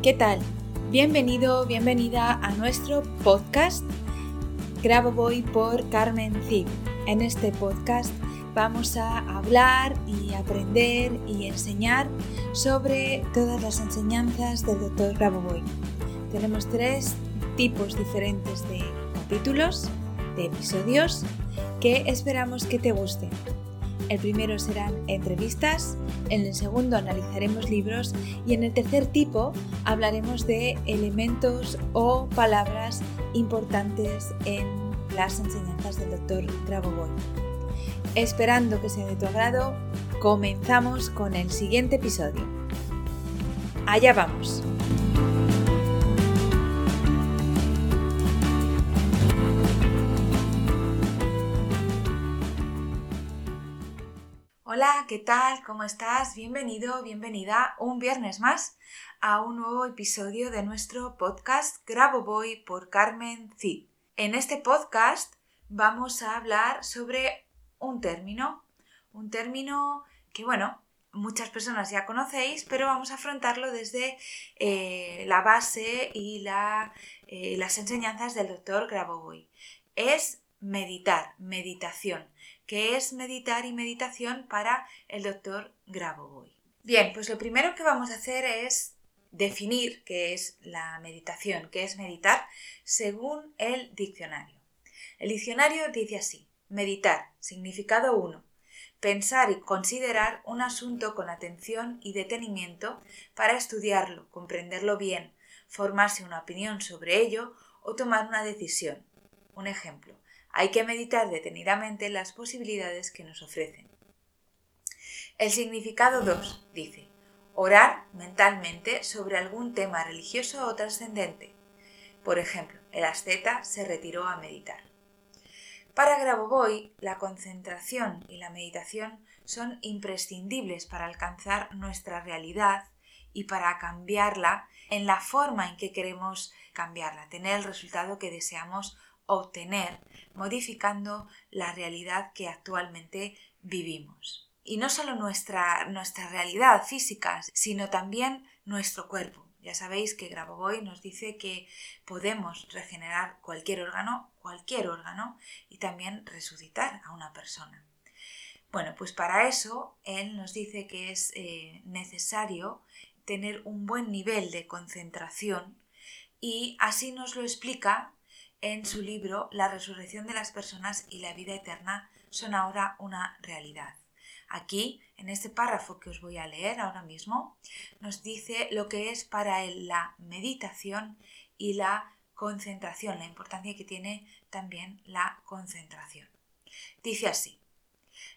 ¿Qué tal? Bienvenido, bienvenida a nuestro podcast Grabovoi por Carmen Cid. En este podcast vamos a hablar y aprender y enseñar sobre todas las enseñanzas del Dr. Grabovoi. Tenemos 3 tipos diferentes de capítulos, de episodios, que esperamos que te gusten. El primero serán entrevistas, en el segundo analizaremos libros y en el tercer tipo hablaremos de elementos o palabras importantes en las enseñanzas del Dr. Grabovoi. Esperando que sea de tu agrado, comenzamos con el siguiente episodio. ¡Allá vamos! Hola, ¿qué tal? ¿Cómo estás? Bienvenido, bienvenida un viernes más a un nuevo episodio de nuestro podcast Grabovoi por Carmen Cid. En este podcast vamos a hablar sobre un término que, bueno, muchas personas ya conocéis, pero vamos a afrontarlo desde la base y las enseñanzas del Dr. Grabovoi. Es meditar, meditación. ¿Qué es meditar y meditación para el Dr. Grabovoi? Bien, pues lo primero que vamos a hacer es definir qué es la meditación, qué es meditar según el diccionario. El diccionario dice así: meditar, significado 1. Pensar y considerar un asunto con atención y detenimiento para estudiarlo, comprenderlo bien, formarse una opinión sobre ello o tomar una decisión. Un ejemplo: hay que meditar detenidamente las posibilidades que nos ofrecen. El significado 2 dice: orar mentalmente sobre algún tema religioso o trascendente. Por ejemplo, el asceta se retiró a meditar. Para Grabovoi, la concentración y la meditación son imprescindibles para alcanzar nuestra realidad y para cambiarla en la forma en que queremos cambiarla, tener el resultado que deseamos obtener, modificando la realidad que actualmente vivimos. Y no solo nuestra realidad física, sino también nuestro cuerpo. Ya sabéis que Grabovoi nos dice que podemos regenerar cualquier órgano, y también resucitar a una persona. Bueno, pues para eso él nos dice que es necesario tener un buen nivel de concentración, y así nos lo explica en su libro La resurrección de las personas y la vida eterna son ahora una realidad. Aquí, en este párrafo que os voy a leer ahora mismo, nos dice lo que es para él la meditación y la concentración, la importancia que tiene también la concentración. Dice así: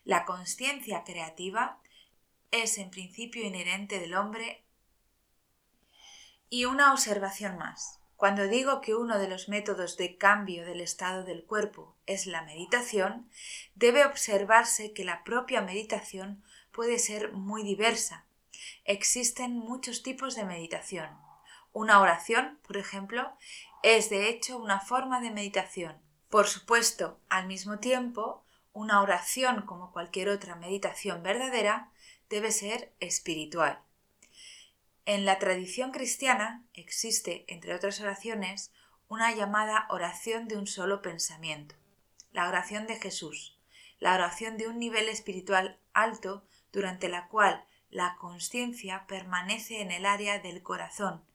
la consciencia creativa es en principio inherente del hombre. Y una observación más. Cuando digo que uno de los métodos de cambio del estado del cuerpo es la meditación, debe observarse que la propia meditación puede ser muy diversa. Existen muchos tipos de meditación. Una oración, por ejemplo, es de hecho una forma de meditación. Por supuesto, al mismo tiempo, una oración, como cualquier otra meditación verdadera, debe ser espiritual. En la tradición cristiana existe, entre otras oraciones, una llamada oración de un solo pensamiento, la oración de Jesús, la oración de un nivel espiritual alto durante la cual la consciencia permanece en el área del corazón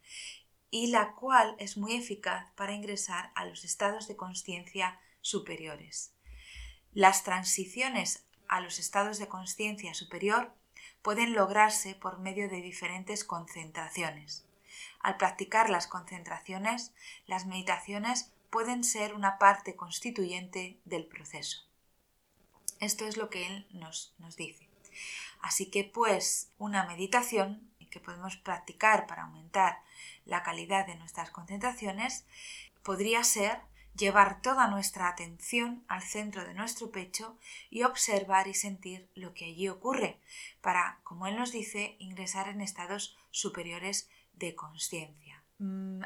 y la cual es muy eficaz para ingresar a los estados de consciencia superiores. Las transiciones a los estados de consciencia superior pueden lograrse por medio de diferentes concentraciones. Al practicar las concentraciones, las meditaciones pueden ser una parte constituyente del proceso. Esto es lo que él nos dice. Así que, pues, una meditación que podemos practicar para aumentar la calidad de nuestras concentraciones podría ser llevar toda nuestra atención al centro de nuestro pecho y observar y sentir lo que allí ocurre para, como él nos dice, ingresar en estados superiores de consciencia.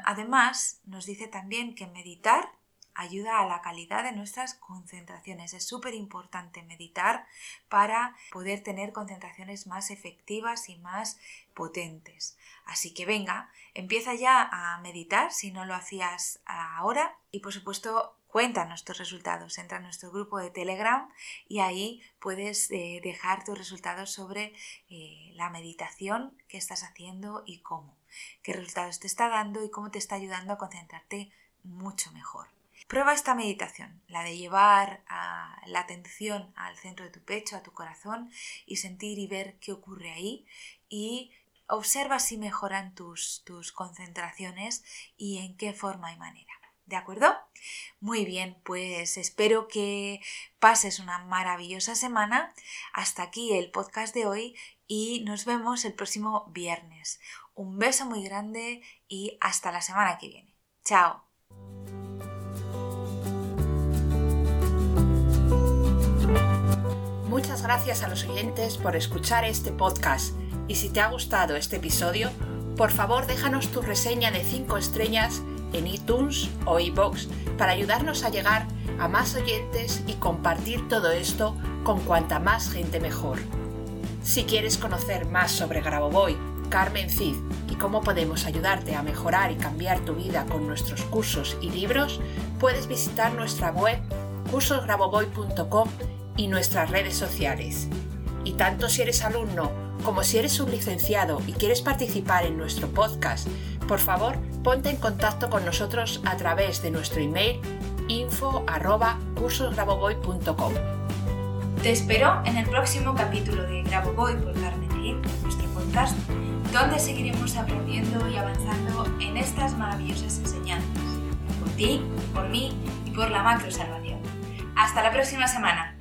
Además, nos dice también que meditar ayuda a la calidad de nuestras concentraciones. Es súper importante meditar para poder tener concentraciones más efectivas y más potentes. Así que venga, empieza ya a meditar si no lo hacías ahora y por supuesto cuéntanos tus resultados. Entra en nuestro grupo de Telegram y ahí puedes dejar tus resultados sobre la meditación que estás haciendo y cómo. Qué resultados te está dando y cómo te está ayudando a concentrarte mucho mejor. Prueba esta meditación, la de llevar la atención al centro de tu pecho, a tu corazón y sentir y ver qué ocurre ahí y observa si mejoran tus concentraciones y en qué forma y manera. ¿De acuerdo? Muy bien, pues espero que pases una maravillosa semana. Hasta aquí el podcast de hoy y nos vemos el próximo viernes. Un beso muy grande y hasta la semana que viene. ¡Chao! Muchas gracias a los oyentes por escuchar este podcast y si te ha gustado este episodio, por favor déjanos tu reseña de 5 estrellas en iTunes o iVoox para ayudarnos a llegar a más oyentes y compartir todo esto con cuanta más gente mejor. Si quieres conocer más sobre Grabovoi, Carmen Cid y cómo podemos ayudarte a mejorar y cambiar tu vida con nuestros cursos y libros, puedes visitar nuestra web cursosgrabovoi.com y nuestras redes sociales. Y tanto si eres alumno como si eres un licenciado y quieres participar en nuestro podcast, por favor, ponte en contacto con nosotros a través de nuestro email info@cursosgrabovoi.com. Te espero en el próximo capítulo de Grabovoi por Carmen Cid, nuestro podcast, donde seguiremos aprendiendo y avanzando en estas maravillosas enseñanzas, por ti, por mí y por la macro salvación. Hasta la próxima semana.